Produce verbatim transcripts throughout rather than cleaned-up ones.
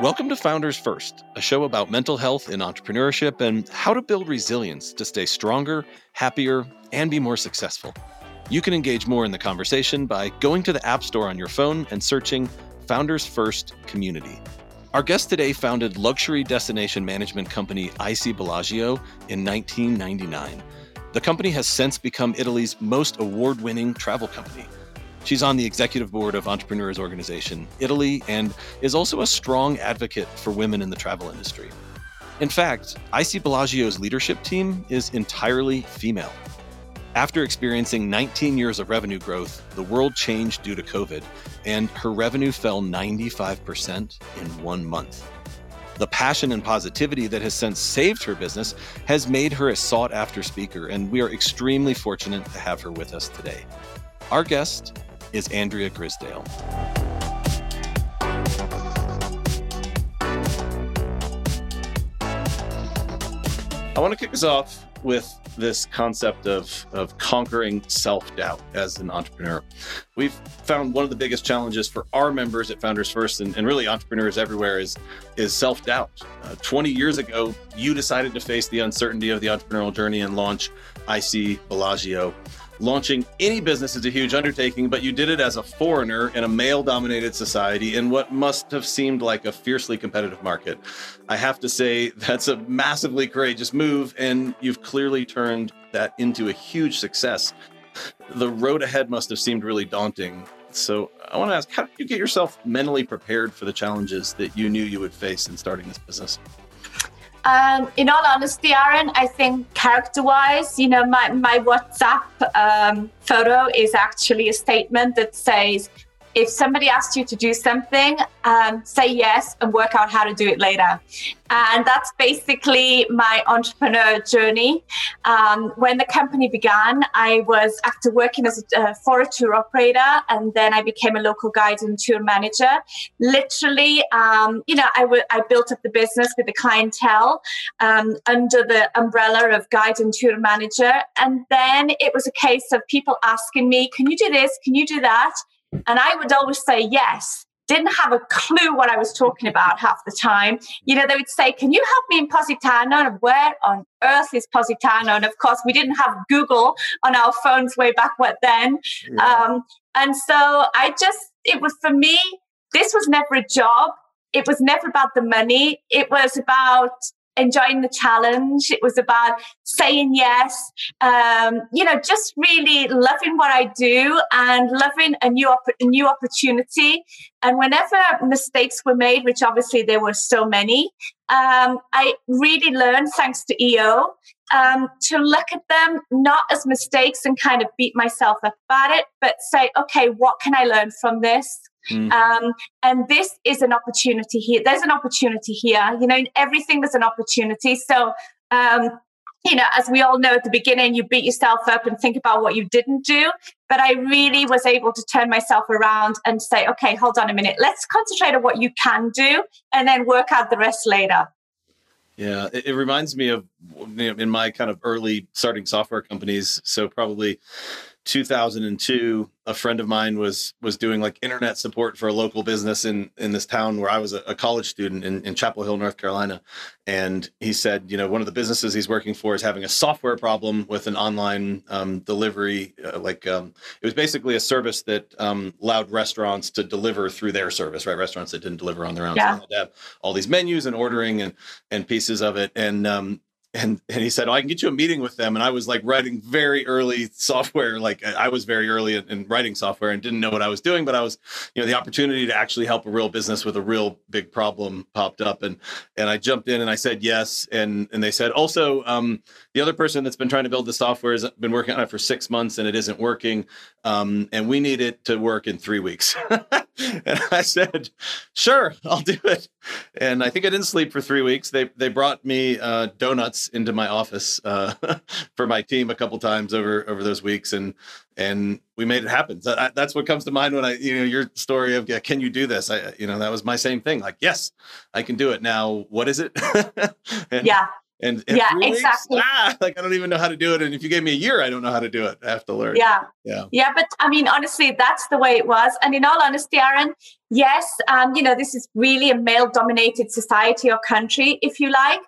Welcome to Founders First, a show about mental health in entrepreneurship and how to build resilience to stay stronger, happier, and be more successful. You can engage more in the conversation by going to the App Store on your phone and searching Founders First Community. Our guest today founded luxury destination management company I C Bellagio in nineteen ninety-nine. The company has since become Italy's most award-winning travel company. She's on the executive board of Entrepreneurs' Organization Italy and is also a strong advocate for women in the travel industry. In fact, I C Bellagio's leadership team is entirely female. After experiencing nineteen years of revenue growth, the world changed due to COVID, and her revenue fell ninety-five percent in one month. The passion and positivity that has since saved her business has made her a sought-after speaker, and we are extremely fortunate to have her with us today. Our guest is Andrea Grisdale. I want to kick us off with this concept of, of conquering self-doubt as an entrepreneur. We've found one of the biggest challenges for our members at Founders First and, and really entrepreneurs everywhere is, is self-doubt. Uh, twenty years ago, you decided to face the uncertainty of the entrepreneurial journey and launch I C Bellagio. Launching any business is a huge undertaking, but you did it as a foreigner in a male-dominated society in what must have seemed like a fiercely competitive market. I have to say that's a massively courageous move, and you've clearly turned that into a huge success. The road ahead must have seemed really daunting. So I want to ask, how did you get yourself mentally prepared for the challenges that you knew you would face in starting this business? Um, in all honesty, Aaron, I think character-wise, you know, my, my WhatsApp um, photo is actually a statement that says, if somebody asks you to do something, um, say yes and work out how to do it later. And that's basically my entrepreneur journey. Um, when the company began, I was after working as a uh, foreign tour operator, and then I became a local guide and tour manager. Literally, um, you know, I, w- I built up the business with the clientele um, under the umbrella of guide and tour manager. And then it was a case of people asking me, can you do this? Can you do that? And I would always say yes. Didn't have a clue what I was talking about half the time. You know, they would say, can you help me in Positano? And where on earth is Positano? And of course, we didn't have Google on our phones way back then. Yeah. Um, and so I just, it was for me, this was never a job. It was never about the money. It was about enjoying the challenge. It was about saying yes, um, you know, just really loving what I do and loving a new op- a new opportunity. And whenever mistakes were made, which obviously there were so many, um, I really learned, thanks to E O, um, to look at them not as mistakes and kind of beat myself up about it, but say, okay, what can I learn from this? Mm. Um, and this is an opportunity here. There's an opportunity here. You know, in everything, there's an opportunity. So, um, you know, as we all know, at the beginning, you beat yourself up and think about what you didn't do. But I really was able to turn myself around and say, okay, hold on a minute. Let's concentrate on what you can do and then work out the rest later. Yeah, it, it reminds me of, you know, in my kind of early starting software companies. So probably two thousand two, a friend of mine was was doing like internet support for a local business in in this town where I was a, a college student in, in Chapel Hill, North Carolina. And he said, you know, one of the businesses he's working for is having a software problem with an online um, delivery. Uh, like um, it was basically a service that um, allowed restaurants to deliver through their service, right? Restaurants that didn't deliver on their own. Yeah. So they had all these menus and ordering and and pieces of it. And um, And and he said, oh, I can get you a meeting with them. And I was like writing very early software. Like I was very early in, in writing software and didn't know what I was doing, but I was, you know, the opportunity to actually help a real business with a real big problem popped up. And and I jumped in and I said, yes. And and they said, also, um, the other person that's been trying to build the software has been working on it for six months and it isn't working. Um, and we need it to work in three weeks. And I said, sure, I'll do it. And I think I didn't sleep for three weeks. They they brought me uh, donuts into my office uh, for my team a couple times over over those weeks, and and we made it happen. So I, that's what comes to mind when I, you know, your story of, yeah, can you do this? I, you know, that was my same thing. Like, yes, I can do it. Now, what is it? And, yeah. And, and yeah, exactly. Ah, like, I don't even know how to do it. And if you gave me a year, I don't know how to do it. I have to learn. Yeah. Yeah. Yeah. But I mean, honestly, that's the way it was. And in all honesty, Aaron, yes, um, you know, this is really a male dominated society or country, if you like.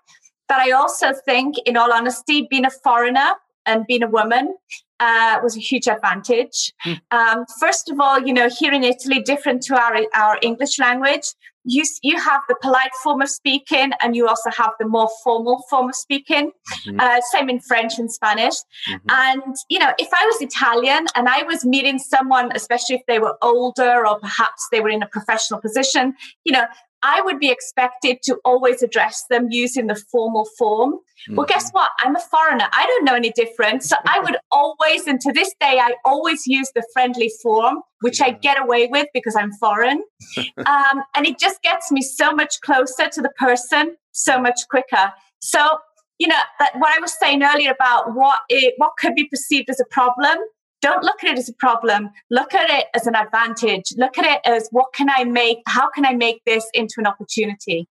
But I also think, in all honesty, being a foreigner and being a woman uh, was a huge advantage. Mm. Um, first of all, you know, here in Italy, different to our, our English language, you you have the polite form of speaking, and you also have the more formal form of speaking. Mm-hmm. Uh, same in French and Spanish. Mm-hmm. And, you know, if I was Italian and I was meeting someone, especially if they were older or perhaps they were in a professional position, you know, I would be expected to always address them using the formal form. Mm-hmm. Well, guess what? I'm a foreigner. I don't know any different. So I would always, and to this day, I always use the friendly form, which yeah. I get away with because I'm foreign. um, and it just gets me so much closer to the person, so much quicker. So, you know, that what I was saying earlier about what it, what could be perceived as a problem, don't look at it as a problem. Look at it as an advantage. Look at it as, what can I make? How can I make this into an opportunity?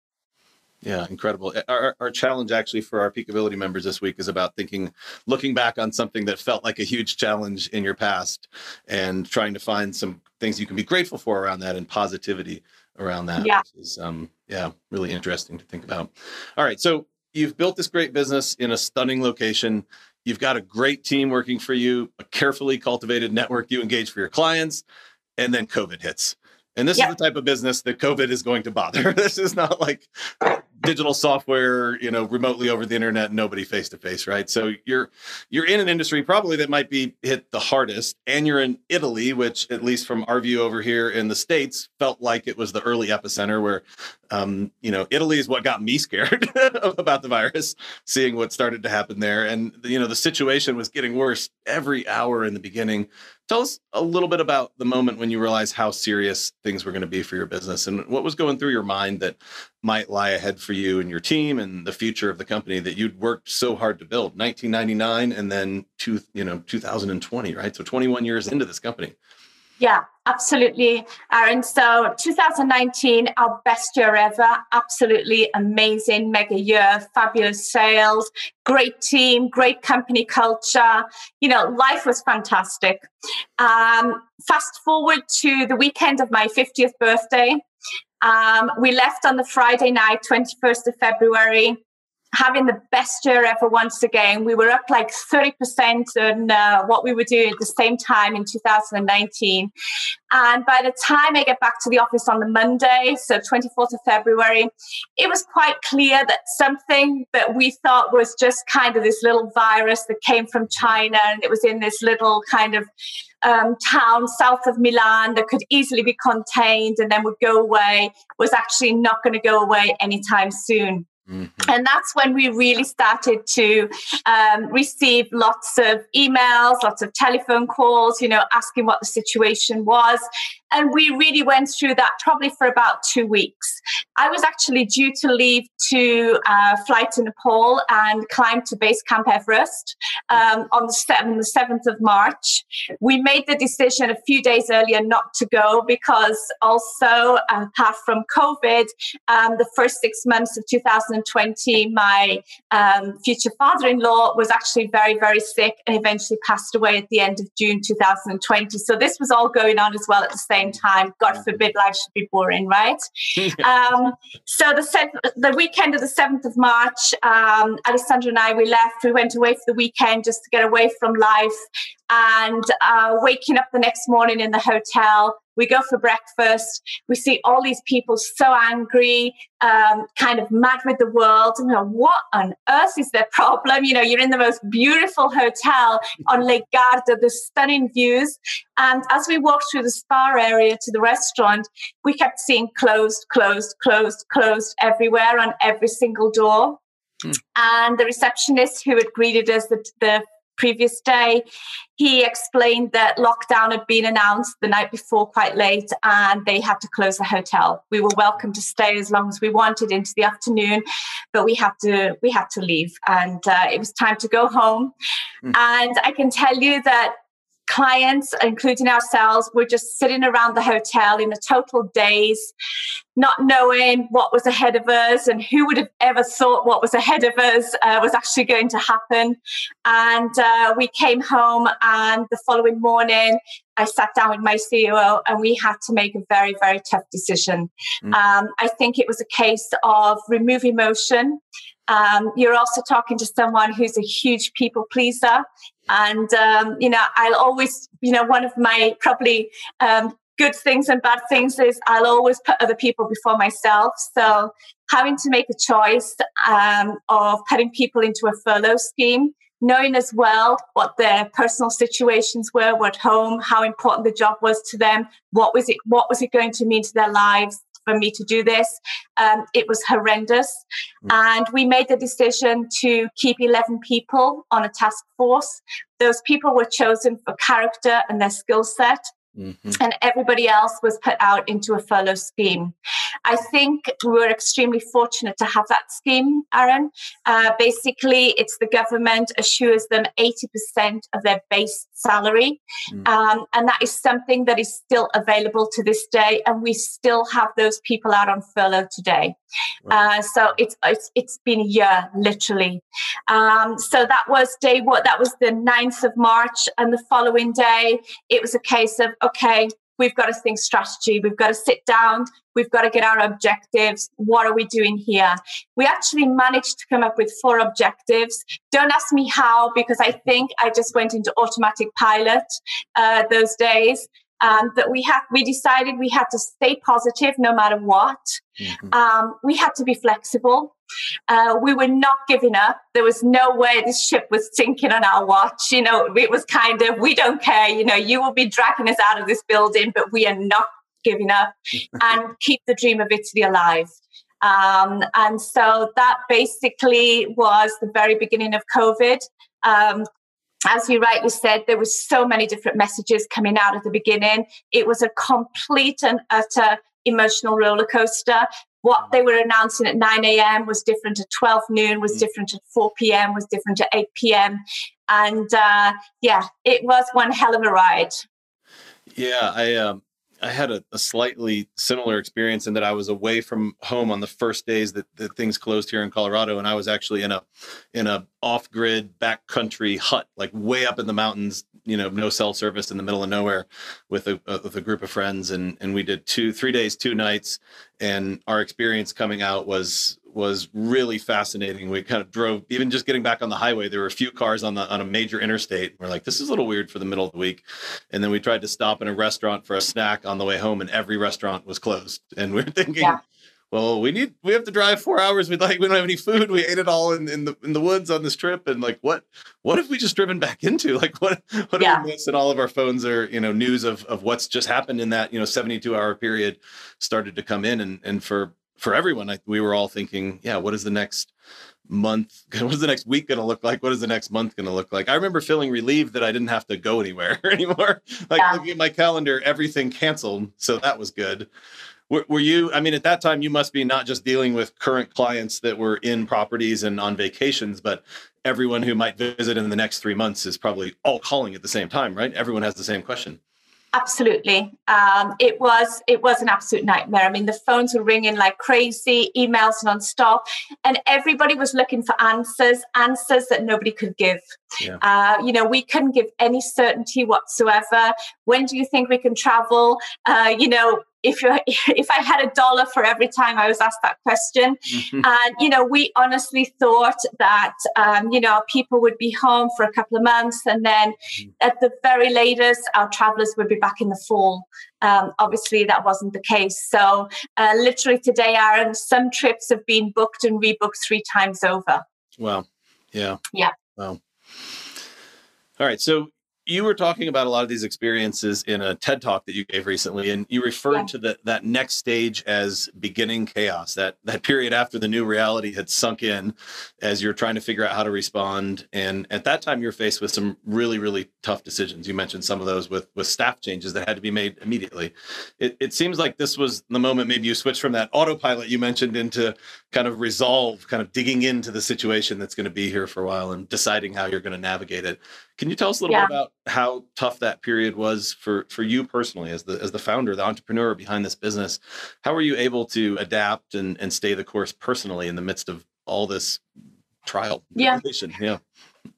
Yeah, incredible. Our, our challenge actually for our Peakability members this week is about thinking, looking back on something that felt like a huge challenge in your past and trying to find some things you can be grateful for around that and positivity around that. Yeah. Which is, um, yeah, really interesting to think about. All right. So you've built this great business in a stunning location. You've got a great team working for you, a carefully cultivated network you engage for your clients, and then COVID hits. And this yep. is the type of business that COVID is going to bother. This is not like digital software, you know, remotely over the internet, nobody face to face, right? So you're you're in an industry probably that might be hit the hardest, and you're in Italy, which at least from our view over here in the States felt like it was the early epicenter where, um, you know, Italy is what got me scared about the virus, seeing what started to happen there. And, you know, the situation was getting worse every hour in the beginning. Tell us a little bit about the moment when you realized how serious things were going to be for your business and what was going through your mind that might lie ahead for you and your team and the future of the company that you'd worked so hard to build, nineteen ninety-nine and then two, you know, two thousand twenty, right? So twenty-one years into this company. Yeah, absolutely, Aaron. So two thousand nineteen, our best year ever. Absolutely amazing, mega year, fabulous sales, great team, great company culture. You know, life was fantastic. Um, fast forward to the weekend of my fiftieth birthday. Um, we left on the Friday night, twenty-first of February, having the best year ever once again. We were up like thirty percent on uh, what we were doing at the same time in two thousand nineteen. And by the time I get back to the office on the Monday, so twenty-fourth of February, it was quite clear that something that we thought was just kind of this little virus that came from China, and it was in this little kind of um, town south of Milan that could easily be contained and then would go away, was actually not going to go away anytime soon. Mm-hmm. And that's when we really started to um, receive lots of emails, lots of telephone calls, you know, asking what the situation was. And we really went through that probably for about two weeks. I was actually due to leave to uh, fly to Nepal and climb to Base Camp Everest um, on the seventh of March. We made the decision a few days earlier not to go because also, uh, apart from COVID, um, the first six months of two thousand twenty, my um, future father-in-law was actually very, very sick and eventually passed away at the end of June two thousand twenty. So this was all going on as well at the same time. God forbid life should be boring, right? um, so the se- the weekend of the seventh of March, um, Alessandra and I, we left. We went away for the weekend just to get away from life. And uh, waking up the next morning in the hotel, we go for breakfast. We see all these people so angry, um, kind of mad with the world. And we're like, what on earth is their problem? You know, you're in the most beautiful hotel on Lake Garda, the stunning views. And as we walked through the spa area to the restaurant, we kept seeing closed, closed, closed, closed everywhere on every single door. Mm. And the receptionist who had greeted us the, the previous day, he explained that lockdown had been announced the night before quite late and they had to close the hotel. We were welcome to stay as long as we wanted into the afternoon, but we had to we had to leave and uh, it was time to go home. Mm. And I can tell you that clients, including ourselves, were just sitting around the hotel in a total daze, not knowing what was ahead of us and who would have ever thought what was ahead of us uh, was actually going to happen. And uh, we came home, and the following morning, I sat down with my C E O and we had to make a very, very tough decision. Mm. Um, I think it was a case of remove emotion. Um, you're also talking to someone who's a huge people pleaser. And, um, you know, I'll always, you know, one of my probably um, good things and bad things is I'll always put other people before myself. So having to make a choice um, of putting people into a furlough scheme, knowing as well what their personal situations were, were at home, how important the job was to them, what was it, what was it going to mean to their lives for me to do this. Um, it was horrendous. Mm. And we made the decision to keep eleven people on a task force. Those people were chosen for character and their skill set. Mm-hmm. And everybody else was put out into a furlough scheme. I think we were extremely fortunate to have that scheme, Aaron. Uh, basically, it's the government assures them eighty percent of their base salary. Mm. Um, and that is something that is still available to this day. And we still have those people out on furlough today. Wow. Uh, so it's, it's it's been a year, literally. Um, so that was day what? That was the ninth of March. And the following day, it was a case of, okay, we've got to think strategy. We've got to sit down. We've got to get our objectives. What are we doing here? We actually managed to come up with four objectives. Don't ask me how, because I think I just went into automatic pilot uh, those days. Um, but we had, we decided we had to stay positive no matter what. Mm-hmm. Um, we had to be flexible. Uh, we were not giving up. There was no way this ship was sinking on our watch. You know, it was kind of, we don't care. You know, you will be dragging us out of this building, but we are not giving up. And keep the dream of Italy alive. Um, and so that basically was the very beginning of COVID. Um, As you rightly said, there was so many different messages coming out at the beginning. It was a complete and utter emotional roller coaster. What they were announcing at nine a.m. was different at twelve noon, was different at four p.m., was different at eight p.m. And uh, yeah, it was one hell of a ride. Yeah, I um, I had a, a slightly similar experience in that I was away from home on the first days that, that things closed here in Colorado. And I was actually in a in a off-grid backcountry hut, like way up in the mountains, you know, no cell service in the middle of nowhere with a, a, with a group of friends. And and we did two, three days, two nights. And our experience coming out was was really fascinating. We kind of drove, even just getting back on the highway, there were a few cars on the on a major interstate. We're like, this is a little weird for the middle of the week. And then we tried to stop in a restaurant for a snack on the way home, and every restaurant was closed. And we're thinking, yeah. well, we need, we have to drive four hours. We'd like, we don't have any food. We ate it all in, in the in the woods on this trip. And like, what, what have we just driven back into? Like, what, what yeah. have we missed? And all of our phones are, you know, news of, of what's just happened in that, you know, seventy-two hour period started to come in. And, and for, for everyone, I, we were all thinking, yeah, what is the next month? What is the next week going to look like? What is the next month going to look like? I remember feeling relieved that I didn't have to go anywhere anymore. Like yeah. looking at my calendar, everything canceled. So that was good. Were, were you, I mean, at that time, you must be not just dealing with current clients that were in properties and on vacations, but everyone who might visit in the next three months is probably all calling at the same time, right? Everyone has the same question. Absolutely. Um, it was it was an absolute nightmare. I mean, the phones were ringing like crazy, emails nonstop, and everybody was looking for answers, answers that nobody could give. Yeah. Uh, you know, we couldn't give any certainty whatsoever. When do you think we can travel? Uh, you know, if you if I had a dollar for every time I was asked that question, and you know, we honestly thought that um, you know, people would be home for a couple of months, and then at the very latest, our travelers would be back in the fall. Um, obviously, that wasn't the case. So, uh, literally today, Aaron, some trips have been booked and rebooked three times over. Wow. Yeah. Yeah. Wow. All right. So you were talking about a lot of these experiences in a TED Talk that you gave recently, and you referred yeah. to the, that next stage as beginning chaos, that that period after the new reality had sunk in as you're trying to figure out how to respond. And at that time, you're faced with some really, really tough decisions. You mentioned some of those with, with staff changes that had to be made immediately. It, it seems like this was the moment maybe you switched from that autopilot you mentioned into kind of resolve, kind of digging into the situation that's going to be here for a while and deciding how you're going to navigate it. Can you tell us a little yeah. bit about how tough that period was for, for you personally as the as the founder, the entrepreneur behind this business? How were you able to adapt and, and stay the course personally in the midst of all this trial? Yeah. yeah.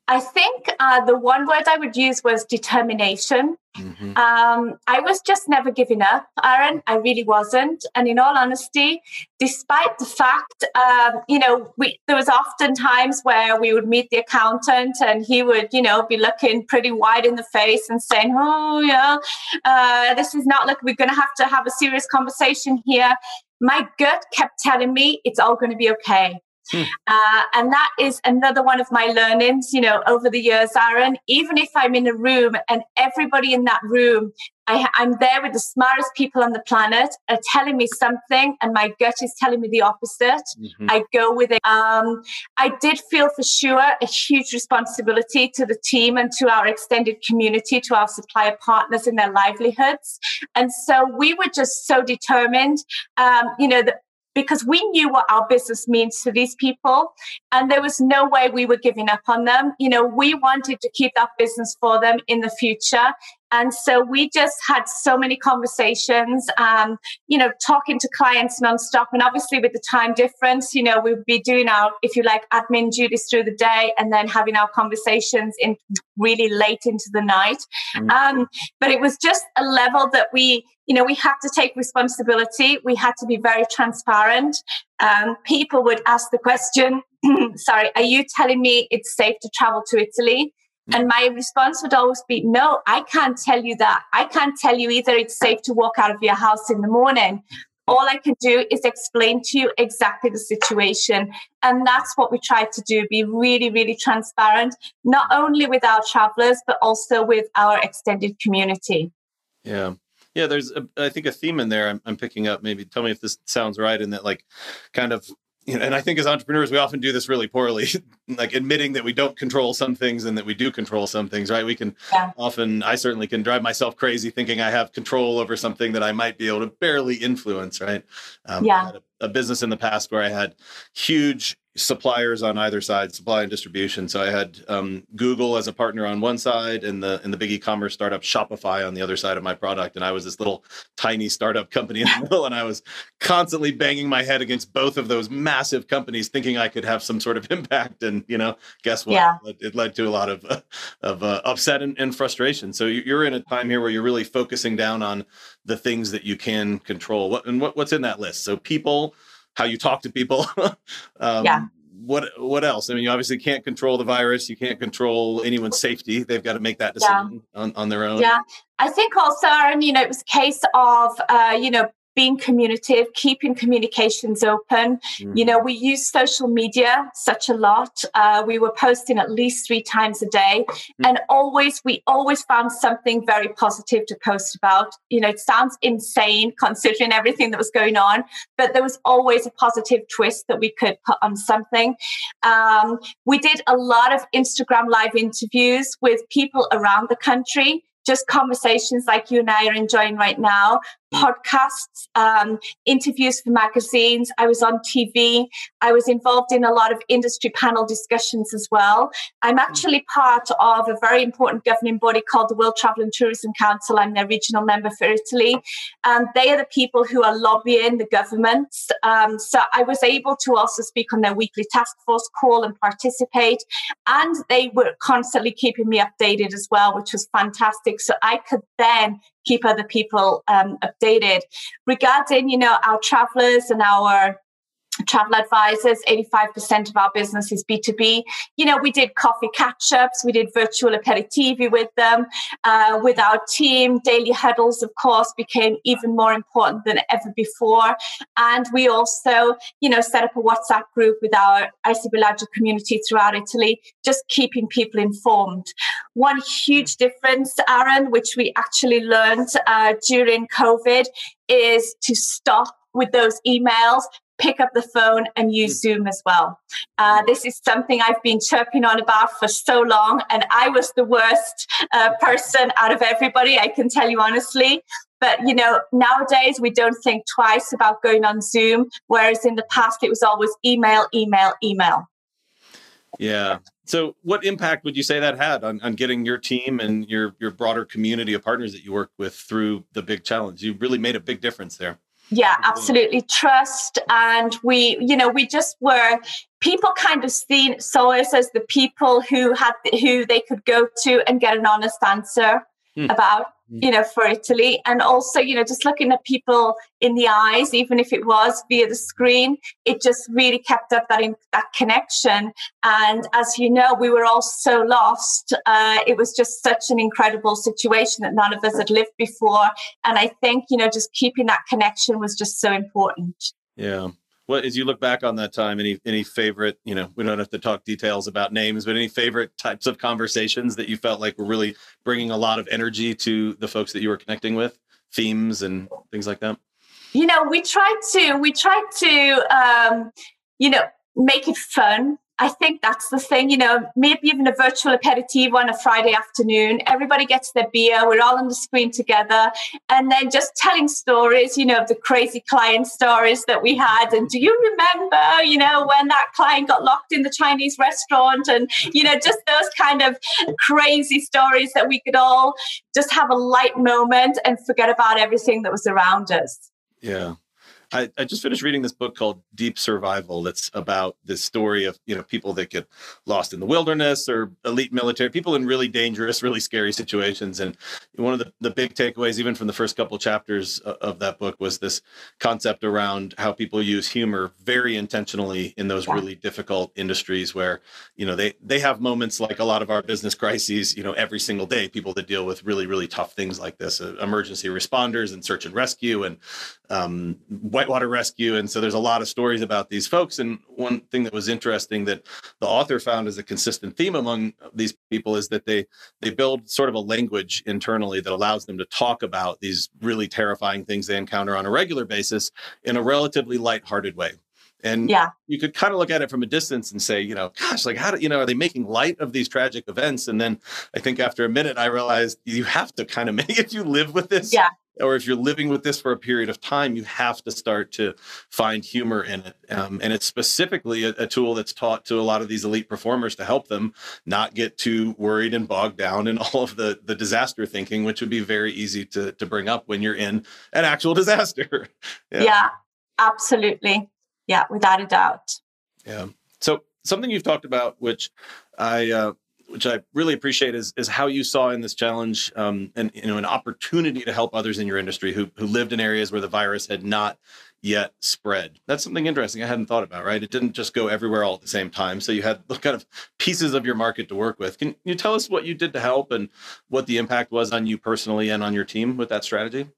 I think uh, the one word I would use was determination. Mm-hmm. Um, I was just never giving up, Aaron. I really wasn't. And in all honesty, despite the fact, um, you know, we, there was often times where we would meet the accountant and he would, you know, be looking pretty wide in the face and saying, oh, yeah, uh, this is not like we're going to have to have a serious conversation here. My gut kept telling me it's all going to be okay. Hmm. Uh, and that is another one of my learnings, you know, over the years, Aaron. Even if I'm in a room and everybody in that room, I, I'm there with the smartest people on the planet are telling me something and my gut is telling me the opposite, mm-hmm. I go with it. Um, I did feel for sure a huge responsibility to the team and to our extended community, to our supplier partners and their livelihoods. And so we were just so determined, um, you know, that because we knew what our business means to these people and there was no way we were giving up on them. You know, we wanted to keep that business for them in the future. And so we just had so many conversations, um, you know, talking to clients nonstop. And obviously with the time difference, you know, we'd be doing our, if you like, admin duties through the day and then having our conversations in really late into the night. Mm-hmm. Um, but it was just a level that we, you know, we had to take responsibility. We had to be very transparent. Um, people would ask the question, sorry, are you telling me it's safe to travel to Italy? And my response would always be, no, I can't tell you that. I can't tell you either it's safe to walk out of your house in the morning. All I can do is explain to you exactly the situation. And that's what we tried to do, be really, really transparent, not only with our travelers, but also with our extended community. Yeah. Yeah, there's, a, I think, a theme in there I'm, I'm picking up. Maybe tell me if this sounds right in that, like, kind of, you know, and I think as entrepreneurs, we often do this really poorly, like admitting that we don't control some things and that we do control some things, right? We can yeah. often, I certainly can drive myself crazy thinking I have control over something that I might be able to barely influence, right? Um, yeah. I had a, a business in the past where I had huge suppliers on either side, supply and distribution. So I had um, Google as a partner on one side and the and the big e-commerce startup Shopify on the other side of my product. And I was this little tiny startup company in the middle. And I was constantly banging my head against both of those massive companies thinking I could have some sort of impact. And, you know, guess what? Yeah. It led to a lot of, uh, of uh, upset and, and frustration. So you're in a time here where you're really focusing down on the things that you can control. What and what, what's in that list? So people, how you talk to people. um, yeah. What what else? I mean, you obviously can't control the virus. You can't control anyone's safety. They've got to make that decision yeah. on, on their own. Yeah. I think also, Aaron, you know, it was a case of, uh, you know, being communicative, keeping communications open. Mm-hmm. You know, we use social media such a lot. Uh, we were posting at least three times a day. Mm-hmm. And always, we always found something very positive to post about. You know, it sounds insane considering everything that was going on, but there was always a positive twist that we could put on something. Um, we did a lot of Instagram live interviews with people around the country. Just conversations like you and I are enjoying right now, podcasts, um, interviews for magazines. I was on T V. I was involved in a lot of industry panel discussions as well. I'm actually part of a very important governing body called the World Travel and Tourism Council. I'm their regional member for Italy. Um, they are the people who are lobbying the governments. Um, so I was able to also speak on their weekly task force call and participate. And they were constantly keeping me updated as well, which was fantastic. So I could then keep other people um, updated. Regarding, you know, our travelers and our travel advisors, eighty-five percent of our business is B two B. You know, we did coffee catch-ups, we did virtual aperitivi with them, uh, with our team. Daily huddles, of course, became even more important than ever before. And we also, you know, set up a WhatsApp group with our I C Bellagio community throughout Italy, just keeping people informed. One huge difference, Aaron, which we actually learned uh, during COVID, is to stop with those emails, pick up the phone and use Zoom as well. Uh, this is something I've been chirping on about for so long, and I was the worst uh, person out of everybody, I can tell you honestly. But, you know, nowadays we don't think twice about going on Zoom, whereas in the past it was always email, email, email. Yeah. So what impact would you say that had on, on getting your team and your, your broader community of partners that you work with through the big challenge? You really made a big difference there. Yeah, absolutely. Trust. And we, you know, we just were, people kind of seen, saw us as the people who had, who they could go to and get an honest answer mm. about, you know, for Italy. And also, you know, just looking at people in the eyes, even if it was via the screen, it just really kept up that in, that connection. And as you know, we were all so lost. Uh, it was just such an incredible situation that none of us had lived before. And I think, you know, just keeping that connection was just so important. Yeah. Well, as you look back on that time, any any favorite, you know, we don't have to talk details about names, but any favorite types of conversations that you felt like were really bringing a lot of energy to the folks that you were connecting with, themes and things like that? You know, we tried to, we tried to, um, you know, make it fun. I think that's the thing, you know, maybe even a virtual aperitivo on a Friday afternoon. Everybody gets their beer. We're all on the screen together. And then just telling stories, you know, of the crazy client stories that we had. And do you remember, you know, when that client got locked in the Chinese restaurant? And, you know, just those kind of crazy stories that we could all just have a light moment and forget about everything that was around us. Yeah. I, I just finished reading this book called Deep Survival. That's about this story of, you know, people that get lost in the wilderness or elite military, people in really dangerous, really scary situations. And one of the, the big takeaways, even from the first couple chapters of that book, was this concept around how people use humor very intentionally in those really difficult industries where, you know, they, they have moments like a lot of our business crises, you know, every single day, people that deal with really, really tough things like this, uh, emergency responders and search and rescue and um, whitewater rescue. And so there's a lot of stories about these folks. And one thing that was interesting that the author found as a consistent theme among these people is that they they build sort of a language internally that allows them to talk about these really terrifying things they encounter on a regular basis in a relatively lighthearted way. And yeah. you could kind of look at it from a distance and say, you know, gosh, like, how do you know, are they making light of these tragic events? And then I think after a minute, I realized you have to kind of make, if you live with this, yeah. or if you're living with this for a period of time, you have to start to find humor in it. Um, and it's specifically a, a tool that's taught to a lot of these elite performers to help them not get too worried and bogged down in all of the, the disaster thinking, which would be very easy to, to bring up when you're in an actual disaster. yeah. yeah, absolutely. Yeah, without a doubt. Yeah. So something you've talked about, which I... Uh, which I really appreciate is, is how you saw in this challenge um, and, you know, an opportunity to help others in your industry who, who lived in areas where the virus had not yet spread. That's something interesting I hadn't thought about, right? It didn't just go everywhere all at the same time. So you had kind of pieces of your market to work with. Can you tell us what you did to help and what the impact was on you personally and on your team with that strategy?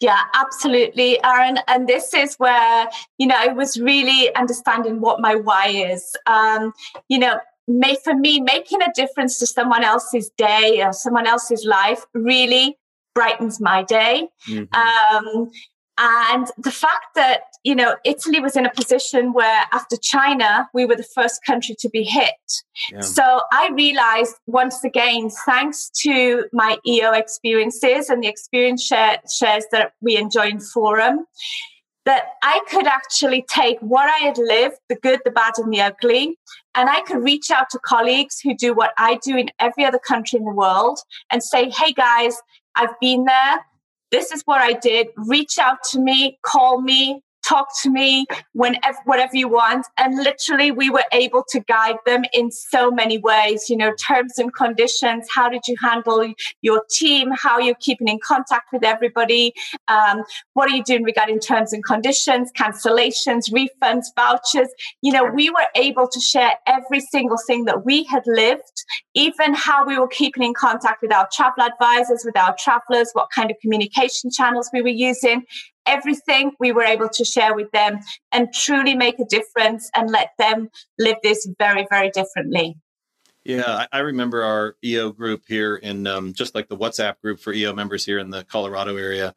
Yeah, absolutely, Aaron. And this is where, you know, it was really understanding what my why is. Um, you know, May, for me, making a difference to someone else's day or someone else's life really brightens my day. Mm-hmm. Um, and the fact that, you know, Italy was in a position where after China, we were the first country to be hit. Yeah. So I realized once again, thanks to my E O experiences and the experience share, shares that we enjoy in Forum, that I could actually take what I had lived, the good, the bad, and the ugly, and I could reach out to colleagues who do what I do in every other country in the world and say, hey guys, I've been there. This is what I did. Reach out to me, call me, talk to me, whenever, whatever you want. And literally we were able to guide them in so many ways, you know, terms and conditions. How did you handle your team? How you're keeping in contact with everybody? Um, what are you doing regarding terms and conditions, cancellations, refunds, vouchers? You know, we were able to share every single thing that we had lived, even how we were keeping in contact with our travel advisors, with our travelers, what kind of communication channels we were using. Everything we were able to share with them and truly make a difference and let them live this very, very differently. Yeah, I, I remember our E O group here in um, just like the WhatsApp group for E O members here in the Colorado area,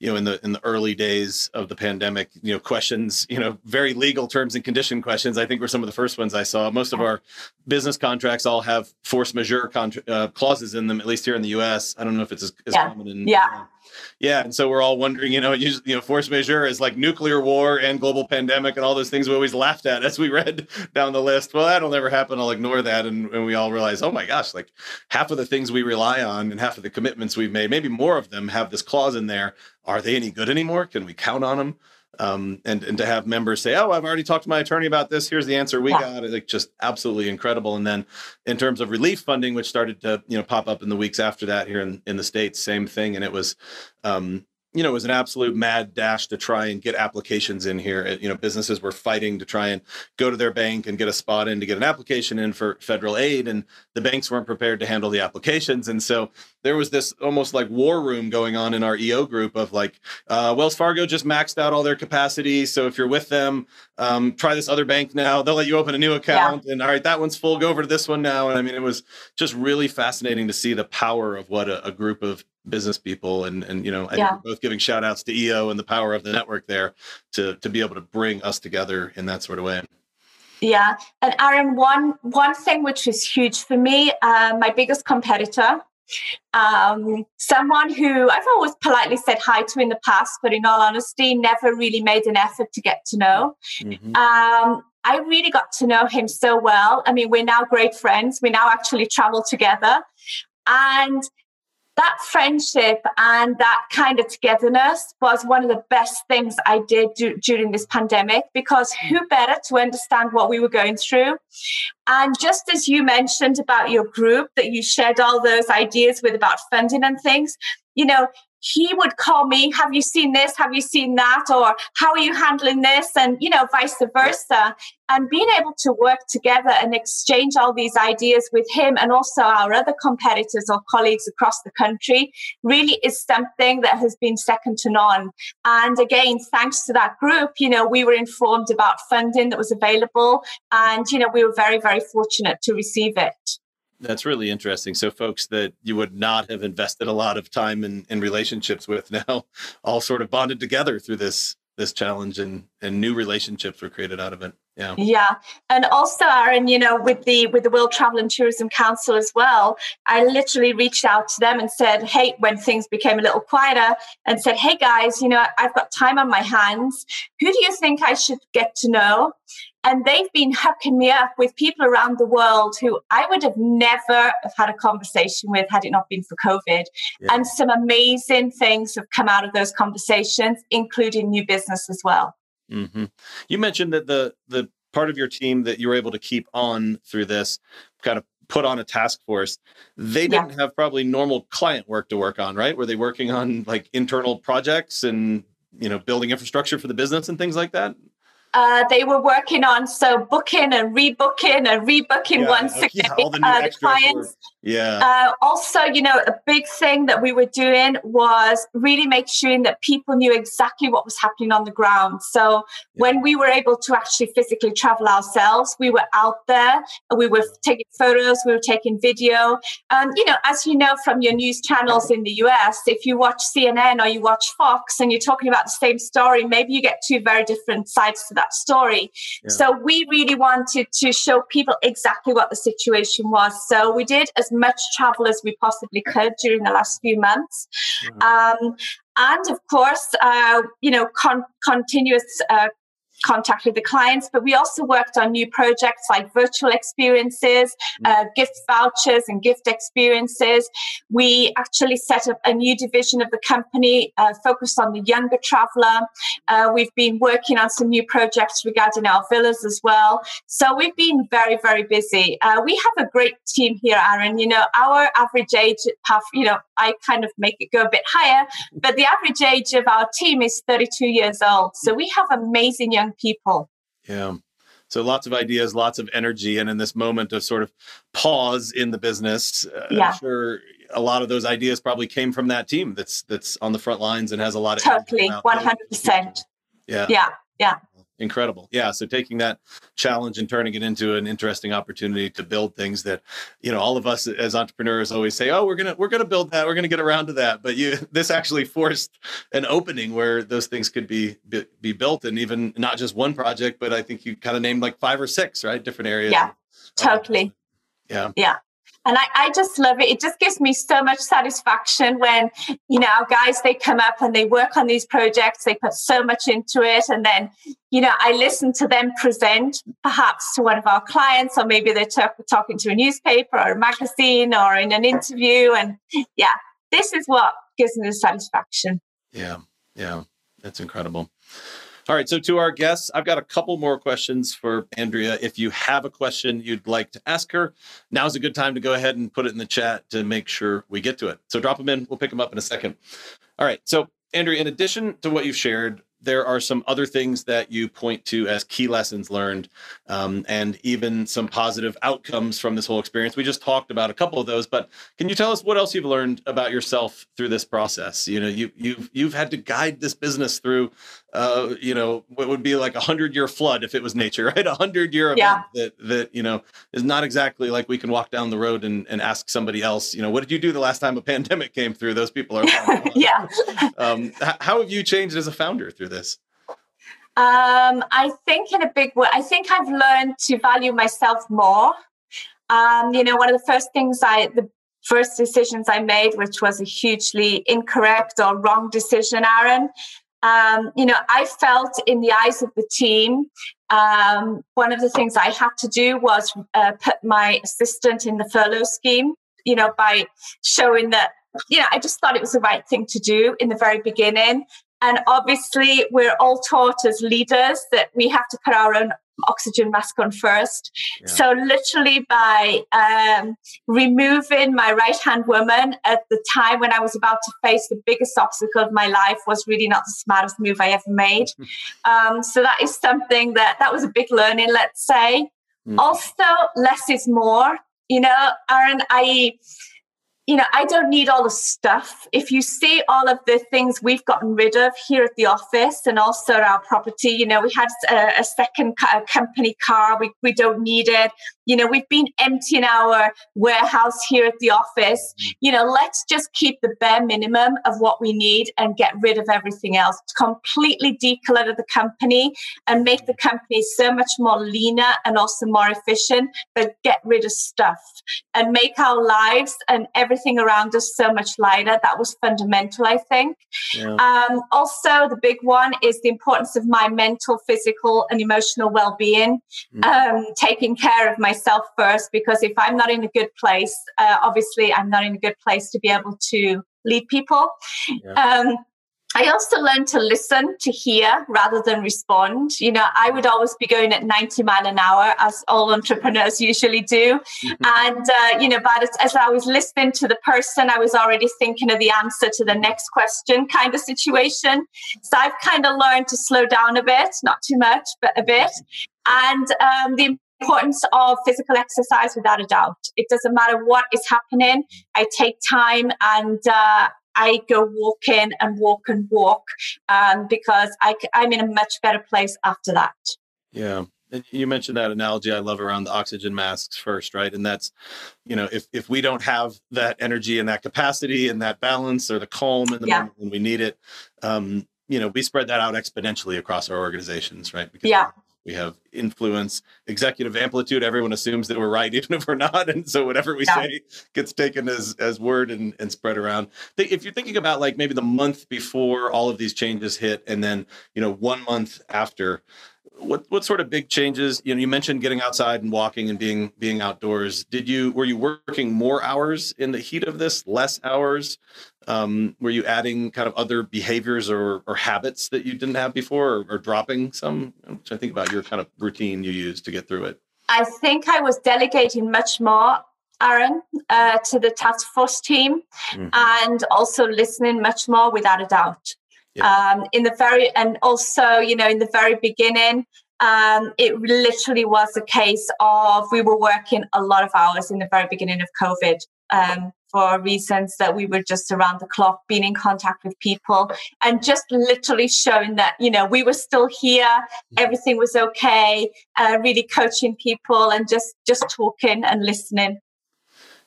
you know, in the in the early days of the pandemic, you know, questions, you know, very legal terms and condition questions, I think were some of the first ones I saw. Most of our business contracts all have force majeure contra- uh, clauses in them, at least here in the U S. I don't know if it's as, as yeah. common in yeah. Uh, Yeah. And so we're all wondering, you know, you, you know, force majeure is like nuclear war and global pandemic and all those things we always laughed at as we read down the list. Well, that'll never happen. I'll ignore that. And, and we all realize, oh, my gosh, like half of the things we rely on and half of the commitments we've made, maybe more of them have this clause in there. Are they any good anymore? Can we count on them? Um, and, and to have members say, oh, I've already talked to my attorney about this. Here's the answer we yeah. got. It's like just absolutely incredible. And then in terms of relief funding, which started to, you know, pop up in the weeks after that here in, in the States, same thing. And it was, um, you know, it was an absolute mad dash to try and get applications in here. You know, businesses were fighting to try and go to their bank and get a spot in to get an application in for federal aid. And the banks weren't prepared to handle the applications. And so there was this almost like war room going on in our E O group of like, uh, Wells Fargo just maxed out all their capacity. So if you're with them, um, try this other bank now. They'll let you open a new account. Yeah. And all right, that one's full. Go over to this one now. And I mean, it was just really fascinating to see the power of what a, a group of business people and, and you know, I yeah. think we're both giving shout outs to E O and the power of the network there to, to be able to bring us together in that sort of way. Yeah. And Aaron, one, one thing which is huge for me, uh, my biggest competitor, um, someone who I've always politely said hi to in the past, but in all honesty, never really made an effort to get to know. Mm-hmm. Um, I really got to know him so well. I mean, we're now great friends. We now actually travel together. And that friendship and that kind of togetherness was one of the best things I did do during this pandemic, because who better to understand what we were going through? And just as you mentioned about your group that you shared all those ideas with about funding and things, you know, he would call me, have you seen this? Have you seen that? Or how are you handling this? And, you know, vice versa. And being able to work together and exchange all these ideas with him and also our other competitors or colleagues across the country really is something that has been second to none. And again, thanks to that group, you know, we were informed about funding that was available. And, you know, we were very, very fortunate to receive it. That's really interesting. So folks that you would not have invested a lot of time in, in relationships with now all sort of bonded together through this this challenge and, and new relationships were created out of it. Yeah. Yeah. And also, Aaron, you know, with the with the World Travel and Tourism Council as well, I literally reached out to them and said, hey, when things became a little quieter and said, hey, guys, you know, I've got time on my hands. Who do you think I should get to know? And they've been hooking me up with people around the world who I would have never have had a conversation with had it not been for COVID. Yeah. And some amazing things have come out of those conversations, including new business as well. Mm-hmm. You mentioned that the the part of your team that you were able to keep on through this kind of put on a task force. They didn't yeah. have probably normal client work to work on, right? Were they working on like internal projects and, you know, building infrastructure for the business and things like that? Uh, they were working on so booking and rebooking and rebooking yeah, once again. Yeah, all the new uh, the clients. Yeah. Uh, also, you know, a big thing that we were doing was really making sure that people knew exactly what was happening on the ground. So yeah. when we were able to actually physically travel ourselves, we were out there. We were taking photos. We were taking video. And, you know, as you know from your news channels in the U S, if you watch C N N or you watch Fox and you're talking about the same story, maybe you get two very different sides to that story. Yeah. So we really wanted to show people exactly what the situation was. So we did as much travel as we possibly could during the last few months. Mm-hmm. Um, and of course, uh, you know, con- continuous uh, contact with the clients, but we also worked on new projects like virtual experiences, mm-hmm. uh, gift vouchers and gift experiences. We actually set up a new division of the company uh, focused on the younger traveler. Uh, we've been working on some new projects regarding our villas as well. So we've been very, very busy. Uh, we have a great team here, Aaron. You know, our average age, you know, I kind of make it go a bit higher, but the average age of our team is thirty-two years old. So we have amazing young people. Yeah. So lots of ideas, lots of energy. And in this moment of sort of pause in the business, uh, yeah. I'm sure a lot of those ideas probably came from that team that's that's on the front lines and has a lot of totally one hundred percent. Yeah. Yeah. Yeah. Incredible. Yeah. So taking that challenge and turning it into an interesting opportunity to build things that, you know, all of us as entrepreneurs always say, oh, we're going to, we're going to build that. We're going to get around to that. But you, this actually forced an opening where those things could be, be, be built, and even not just one project, but I think you kind of named like five or six, right? Different areas. Yeah, totally. Yeah. Yeah. And I, I just love it. It just gives me so much satisfaction when, you know, our guys, they come up and they work on these projects. They put so much into it. And then, you know, I listen to them present perhaps to one of our clients, or maybe they're talk, talking to a newspaper or a magazine or in an interview. And yeah, this is what gives me the satisfaction. Yeah. Yeah. That's incredible. All right. So to our guests, I've got a couple more questions for Andrea. If you have a question you'd like to ask her, now's a good time to go ahead and put it in the chat to make sure we get to it. So drop them in. We'll pick them up in a second. All right. So Andrea, in addition to what you've shared, there are some other things that you point to as key lessons learned, um, and even some positive outcomes from this whole experience. We just talked about a couple of those, but can you tell us what else you've learned about yourself through this process? You know, you, you've, you've had to guide this business through, uh, you know, what would be like a hundred year flood if it was nature, right? A hundred year event that, that, you know, is not exactly like we can walk down the road and, and ask somebody else, you know, what did you do the last time a pandemic came through? Those people are, yeah. um, how have you changed as a founder through this? This? Um, I think in a big way, I think I've learned to value myself more. Um, you know, one of the first things I, the first decisions I made, which was a hugely incorrect or wrong decision, Aaron, um, you know, I felt in the eyes of the team, um, one of the things I had to do was uh, put my assistant in the furlough scheme, you know, by showing that, you know, I just thought it was the right thing to do in the very beginning. And obviously, we're all taught as leaders that we have to put our own oxygen mask on first. Yeah. So literally by um, removing my right-hand woman at the time when I was about to face the biggest obstacle of my life was really not the smartest move I ever made. um, so that is something that, that was a big learning, let's say. Mm. Also, less is more. You know, Aaron, I... You know, I don't need all the stuff. If you see all of the things we've gotten rid of here at the office and also our property, you know, we had a, a second ca- company car. We, we don't need it. You know, we've been emptying our warehouse here at the office. You know, let's just keep the bare minimum of what we need and get rid of everything else. Completely declutter the company and make the company so much more leaner and also more efficient, but get rid of stuff and make our lives and everything Everything around us so much lighter. That was fundamental, I think. Yeah. Um, also, the big one is the importance of my mental, physical, and emotional well-being. Mm. Um, taking care of myself first, because if I'm not in a good place, uh, obviously I'm not in a good place to be able to lead people. Yeah. Um, I also learned to listen, to hear rather than respond. You know, I would always be going at ninety miles an hour, as all entrepreneurs usually do. Mm-hmm. And, uh, you know, but as I was listening to the person, I was already thinking of the answer to the next question kind of situation. So I've kind of learned to slow down a bit, not too much, but a bit. And um, the importance of physical exercise, without a doubt. It doesn't matter what is happening. I take time and, uh, I go walking and walk and walk um, because I, I'm in a much better place after that. Yeah. And you mentioned that analogy I love around the oxygen masks first, right? And that's, you know, if if we don't have that energy and that capacity and that balance or the calm in the yeah. moment when we need it, um, you know, we spread that out exponentially across our organizations, right? Because yeah. we have influence, executive amplitude. Everyone assumes that we're right, even if we're not. And so whatever we yeah. say gets taken as, as word and, and spread around. If you're thinking about like maybe the month before all of these changes hit, and then, you know, one month after, what, what sort of big changes, you know, you mentioned getting outside and walking and being, being outdoors. Did you, were you working more hours in the heat of this, less hours? Um, were you adding kind of other behaviors or, or habits that you didn't have before, or, or dropping some, which I think about your kind of routine you used to get through it? I think I was delegating much more, Aaron, uh, to the task force team, mm-hmm. and also listening much more, without a doubt. Yeah. Um, in the very, and also, you know, in the very beginning, um, it literally was a case of we were working a lot of hours in the very beginning of COVID. Um, for reasons that we were just around the clock, being in contact with people and just literally showing that, you know, we were still here, everything was okay, uh, really coaching people and just, just talking and listening.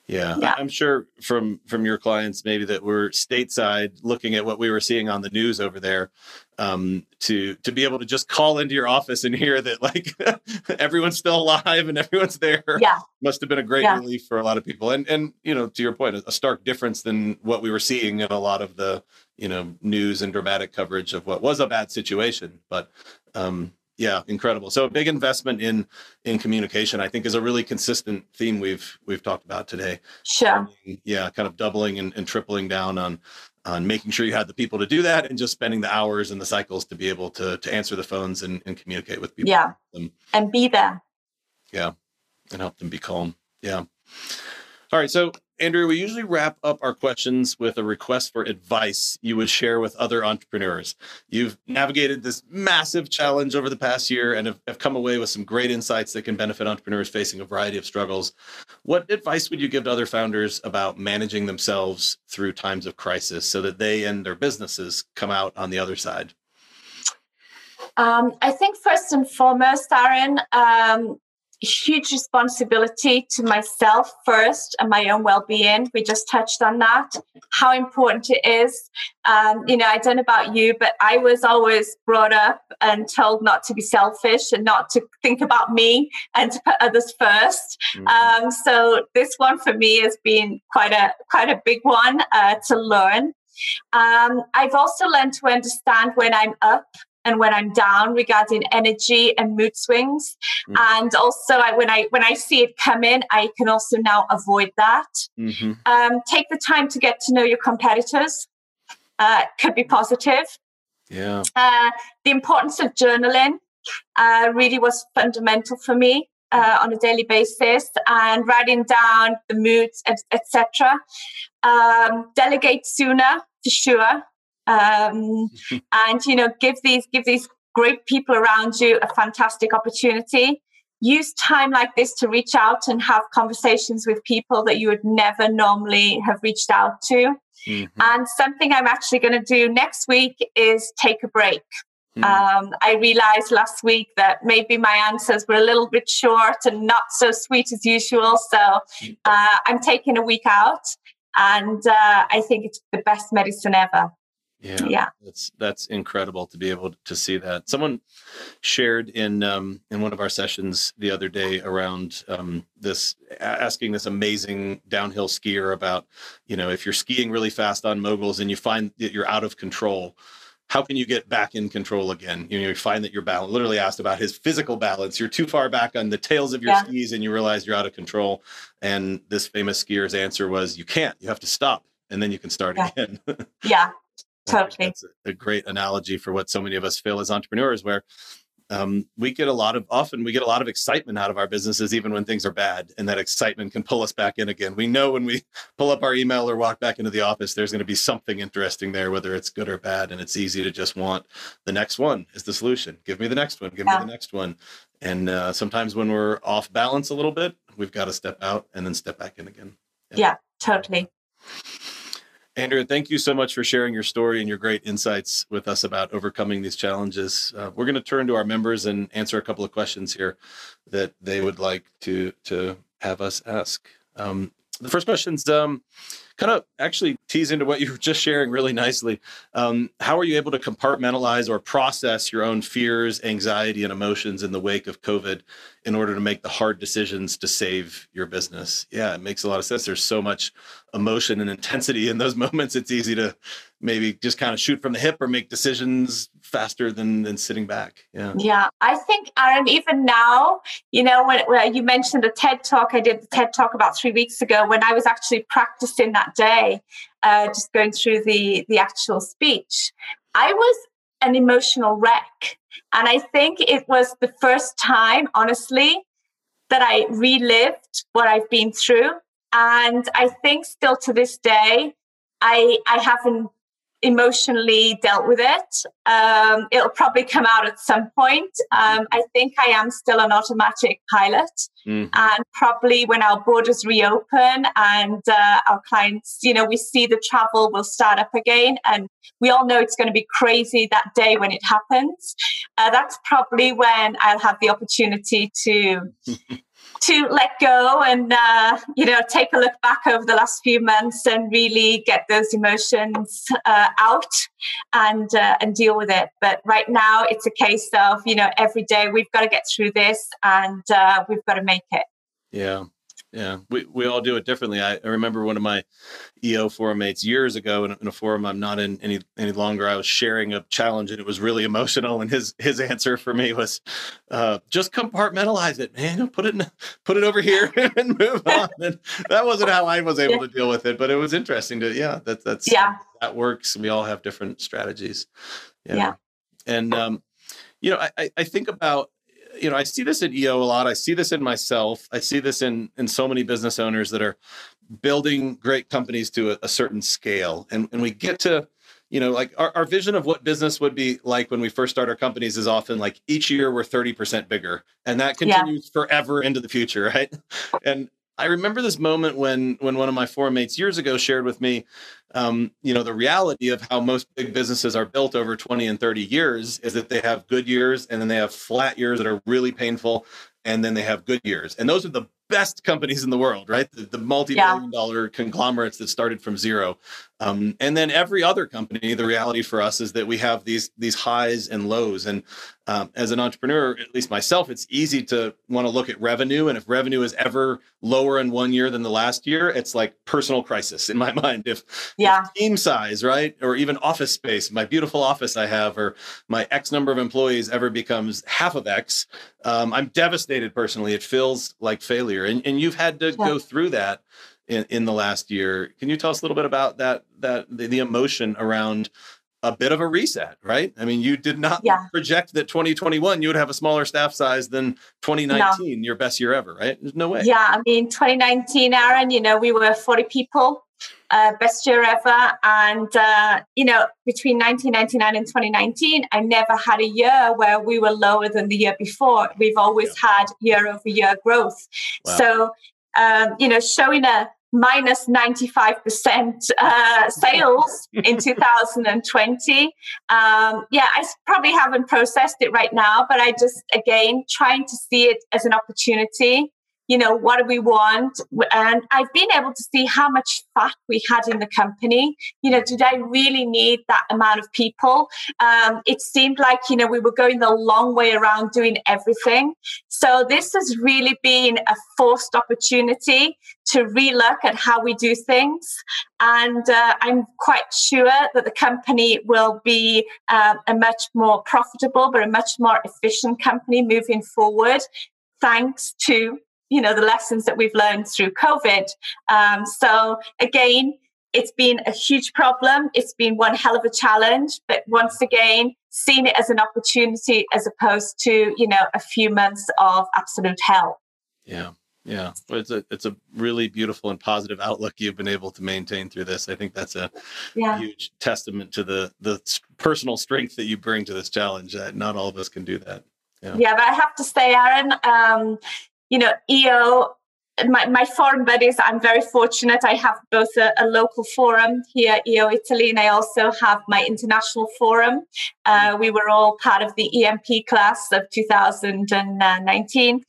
Yeah, yeah, I'm sure from from your clients, maybe that were stateside looking at what we were seeing on the news over there, um, to to be able to just call into your office and hear that like everyone's still alive and everyone's there. Yeah, must have been a great yeah. relief for a lot of people. And and you know, to your point, a stark difference than what we were seeing in a lot of the you know news and dramatic coverage of what was a bad situation. But um, yeah, incredible. So a big investment in in communication, I think, is a really consistent theme we've we've talked about today. Sure. Um, yeah, kind of doubling and, and tripling down on on making sure you had the people to do that and just spending the hours and the cycles to be able to to answer the phones and, and communicate with people. Yeah. And, and be there. Yeah. And help them be calm. Yeah. All right. So Andrea, we usually wrap up our questions with a request for advice you would share with other entrepreneurs. You've navigated this massive challenge over the past year and have, have come away with some great insights that can benefit entrepreneurs facing a variety of struggles. What advice would you give to other founders about managing themselves through times of crisis so that they and their businesses come out on the other side? Um, I think first and foremost, Aaron, um, huge responsibility to myself first and my own well-being. We just touched on that, how important it is. Um, you know, I don't know about you, but I was always brought up and told not to be selfish and not to think about me and to put others first. Mm-hmm. Um, so this one for me has been quite a quite a big one uh, to learn. Um, I've also learned to understand when I'm up and when I'm down regarding energy and mood swings. Mm-hmm. And also I, when I when I see it come in, I can also now avoid that. Mm-hmm. Um, take the time to get to know your competitors. Uh, could be positive. Yeah. Uh, the importance of journaling uh, really was fundamental for me uh, on a daily basis, and writing down the moods, et cetera. Um, delegate sooner, for sure. Um, and, you know, give these, give these great people around you a fantastic opportunity. Use time like this to reach out and have conversations with people that you would never normally have reached out to. Mm-hmm. And something I'm actually going to do next week is take a break. Mm-hmm. Um, I realized last week that maybe my answers were a little bit short and not so sweet as usual. So, uh, I'm taking a week out, and, uh, I think it's the best medicine ever. Yeah, yeah, that's that's incredible to be able to see that. Someone shared in um, in one of our sessions the other day around um, this, asking this amazing downhill skier about, you know, if you're skiing really fast on moguls and you find that you're out of control, how can you get back in control again? You know, you find that your balance, literally asked about his physical balance. You're too far back on the tails of your yeah. skis and you realize you're out of control. And this famous skier's answer was, you can't, you have to stop and then you can start yeah. again. yeah. Totally. That's a great analogy for what so many of us feel as entrepreneurs, where um, we get a lot of, often we get a lot of excitement out of our businesses, even when things are bad, and that excitement can pull us back in again. We know when we pull up our email or walk back into the office, there's going to be something interesting there, whether it's good or bad. And it's easy to just want the next one is the solution. Give me the next one, give yeah. me the next one. And uh, sometimes when we're off balance a little bit, we've got to step out and then step back in again. Yeah, yeah, totally. Andrea, thank you so much for sharing your story and your great insights with us about overcoming these challenges. Uh, we're going to turn to our members and answer a couple of questions here that they would like to to have us ask. Um, the first question's um, kind of actually tease into what you were just sharing really nicely. Um, how are you able to compartmentalize or process your own fears, anxiety, and emotions in the wake of COVID in order to make the hard decisions to save your business? Yeah, it makes a lot of sense. There's so much emotion and intensity in those moments. It's easy to maybe just kind of shoot from the hip or make decisions faster than, than sitting back. Yeah. Yeah. I think, Aaron, even now, you know, when, when you mentioned the TED Talk, I did the TED Talk about three weeks ago when I was actually practicing that day, uh, just going through the, the actual speech. I was an emotional wreck. And I think it was the first time, honestly, that I relived what I've been through. And I think still to this day, I I haven't emotionally dealt with it. Um, it'll probably come out at some point. Um, I think I am still an automatic pilot, mm-hmm. and probably when our borders reopen and uh, our clients, you know, we see the travel will start up again, and we all know it's going to be crazy that day when it happens. Uh, that's probably when I'll have the opportunity to to let go and, uh, you know, take a look back over the last few months and really get those emotions uh, out and uh, and deal with it. But right now, it's a case of, you know, every day we've got to get through this and uh, we've got to make it. Yeah. Yeah. We we all do it differently. I, I remember one of my E O forum mates years ago in, in a forum I'm not in any any longer. I was sharing a challenge and it was really emotional. And his his answer for me was, uh, just compartmentalize it, man. Put it in, put it over here and move on. And that wasn't how I was able yeah. to deal with it, but it was interesting to yeah, that that's yeah. that works. We all have different strategies. Yeah. yeah. And um, you know, I I think about you know, I see this in E O a lot. I see this in myself. I see this in in so many business owners that are building great companies to a, a certain scale. And, and we get to, you know, like our, our vision of what business would be like when we first start our companies is often like each year we're thirty percent bigger. And that continues yeah. forever into the future, right? And I remember this moment when when one of my forum mates years ago shared with me, um, you know, the reality of how most big businesses are built over twenty and thirty years is that they have good years and then they have flat years that are really painful and then they have good years. And those are the best companies in the world, right? The, the multi-billion yeah. dollar conglomerates that started from zero. Um, and then every other company, the reality for us is that we have these, these highs and lows. And um, as an entrepreneur, at least myself, it's easy to want to look at revenue. And if revenue is ever lower in one year than the last year, it's like personal crisis in my mind. If, yeah. if team size, right? Or even office space, my beautiful office I have, or my X number of employees ever becomes half of X, um, I'm devastated personally. It feels like failure. And, and you've had to yeah. go through that in, in the last year. Can you tell us a little bit about that, that the, the emotion around a bit of a reset, right? I mean, you did not yeah. project that twenty twenty-one, you would have a smaller staff size than twenty nineteen, no. your best year ever, right? There's no way. Yeah, I mean, twenty nineteen, Aaron, you know, we were forty people, uh, best year ever. And, uh, you know, between nineteen ninety-nine and twenty nineteen, I never had a year where we were lower than the year before. We've always yeah. had year over year growth. Wow. So, um, you know, showing a minus ninety-five percent uh, sales in two thousand twenty. Um, yeah, I probably haven't processed it right now, but I just, again, trying to see it as an opportunity. You know, what do we want? And I've been able to see how much fat we had in the company. You know, did I really need that amount of people? Um, it seemed like, you know, we were going the long way around doing everything. So this has really been a forced opportunity to relook at how we do things. And uh, I'm quite sure that the company will be uh, a much more profitable, but a much more efficient company moving forward, thanks to you know, the lessons that we've learned through COVID. Um, so again, it's been a huge problem. It's been one hell of a challenge, but once again, seeing it as an opportunity as opposed to, you know, a few months of absolute hell. Yeah. Yeah. It's a, it's a really beautiful and positive outlook you've been able to maintain through this. I think that's a yeah. huge testament to the, the personal strength that you bring to this challenge that not all of us can do that. Yeah. Yeah, but I have to say, Aaron, um, you know, E O, my, my forum buddies, I'm very fortunate. I have both a, a local forum here, E O Italy, and I also have my international forum. Uh, we were all part of the E M P class of two thousand nineteen.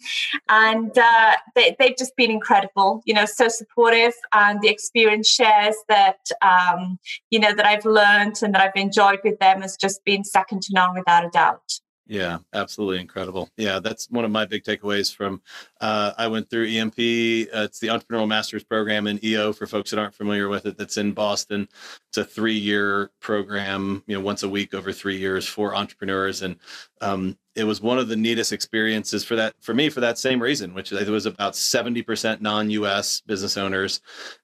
And uh, they, they've just been incredible, you know, so supportive. And the experience shares that, um, you know, that I've learned and that I've enjoyed with them has just been second to none without a doubt. Yeah, absolutely incredible. Yeah, that's one of my big takeaways from, uh, I went through E M P, uh, it's the Entrepreneurial Master's Program in E O for folks that aren't familiar with it, that's in Boston. It's a three year program, you know, once a week over three years for entrepreneurs. And um, it was one of the neatest experiences for that, for me, for that same reason, which it was about seventy percent non-U S business owners.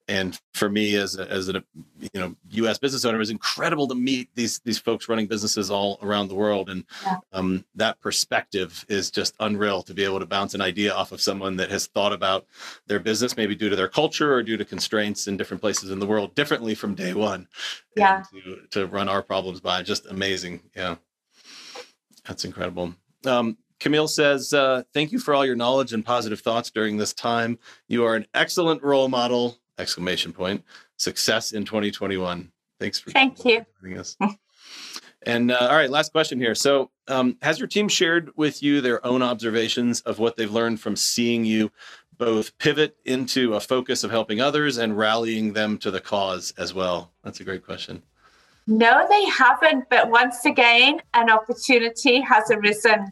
And for me as a, as a, you know, U S business owner, it was incredible to meet these, these folks running businesses all around the world. And yeah. um, that perspective is just unreal, to be able to bounce an idea off of someone that has thought about their business, maybe due to their culture or due to constraints in different places in the world, differently from day one. Yeah. To, to run our problems by, just amazing. Yeah. That's incredible. Um, Camille says, uh, thank you for all your knowledge and positive thoughts during this time. You are an excellent role model, exclamation point, success in twenty twenty-one. Thanks for thank you. joining us. And uh, all right, last question here. So um, has your team shared with you their own observations of what they've learned from seeing you both pivot into a focus of helping others and rallying them to the cause as well? That's a great question. No, they haven't. But once again, an opportunity has arisen.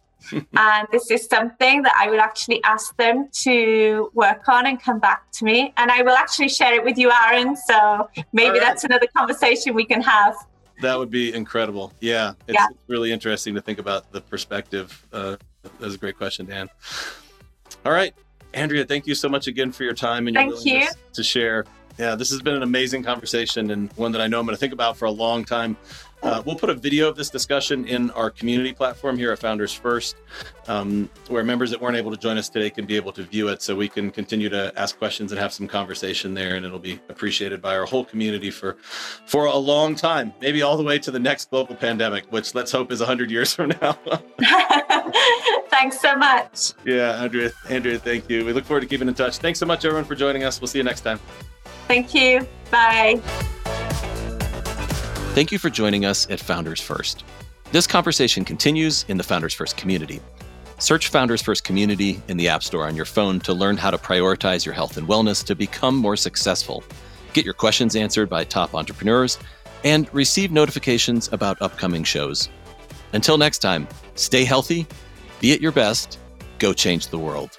And this is something that I will actually ask them to work on and come back to me. And I will actually share it with you, Aaron. So maybe right. that's another conversation we can have. That would be incredible. Yeah. It's yeah. really interesting to think about the perspective. Uh, that was a great question, Dan. All right, Andrea, thank you so much again for your time and your thank willingness you. to share. Yeah, this has been an amazing conversation and one that I know I'm going to think about for a long time. Uh, we'll put a video of this discussion in our community platform here at Founders First, um, where members that weren't able to join us today can be able to view it, so we can continue to ask questions and have some conversation there. And it'll be appreciated by our whole community for, for a long time, maybe all the way to the next global pandemic, which let's hope is one hundred years from now. Thanks so much. Yeah, Andrea, Andrea, thank you. We look forward to keeping in touch. Thanks so much, everyone, for joining us. We'll see you next time. Thank you. Bye. Thank you for joining us at Founders First. This conversation continues in the Founders First community. Search Founders First Community in the App Store on your phone to learn how to prioritize your health and wellness to become more successful. Get your questions answered by top entrepreneurs and receive notifications about upcoming shows. Until next time, stay healthy, be at your best, go change the world.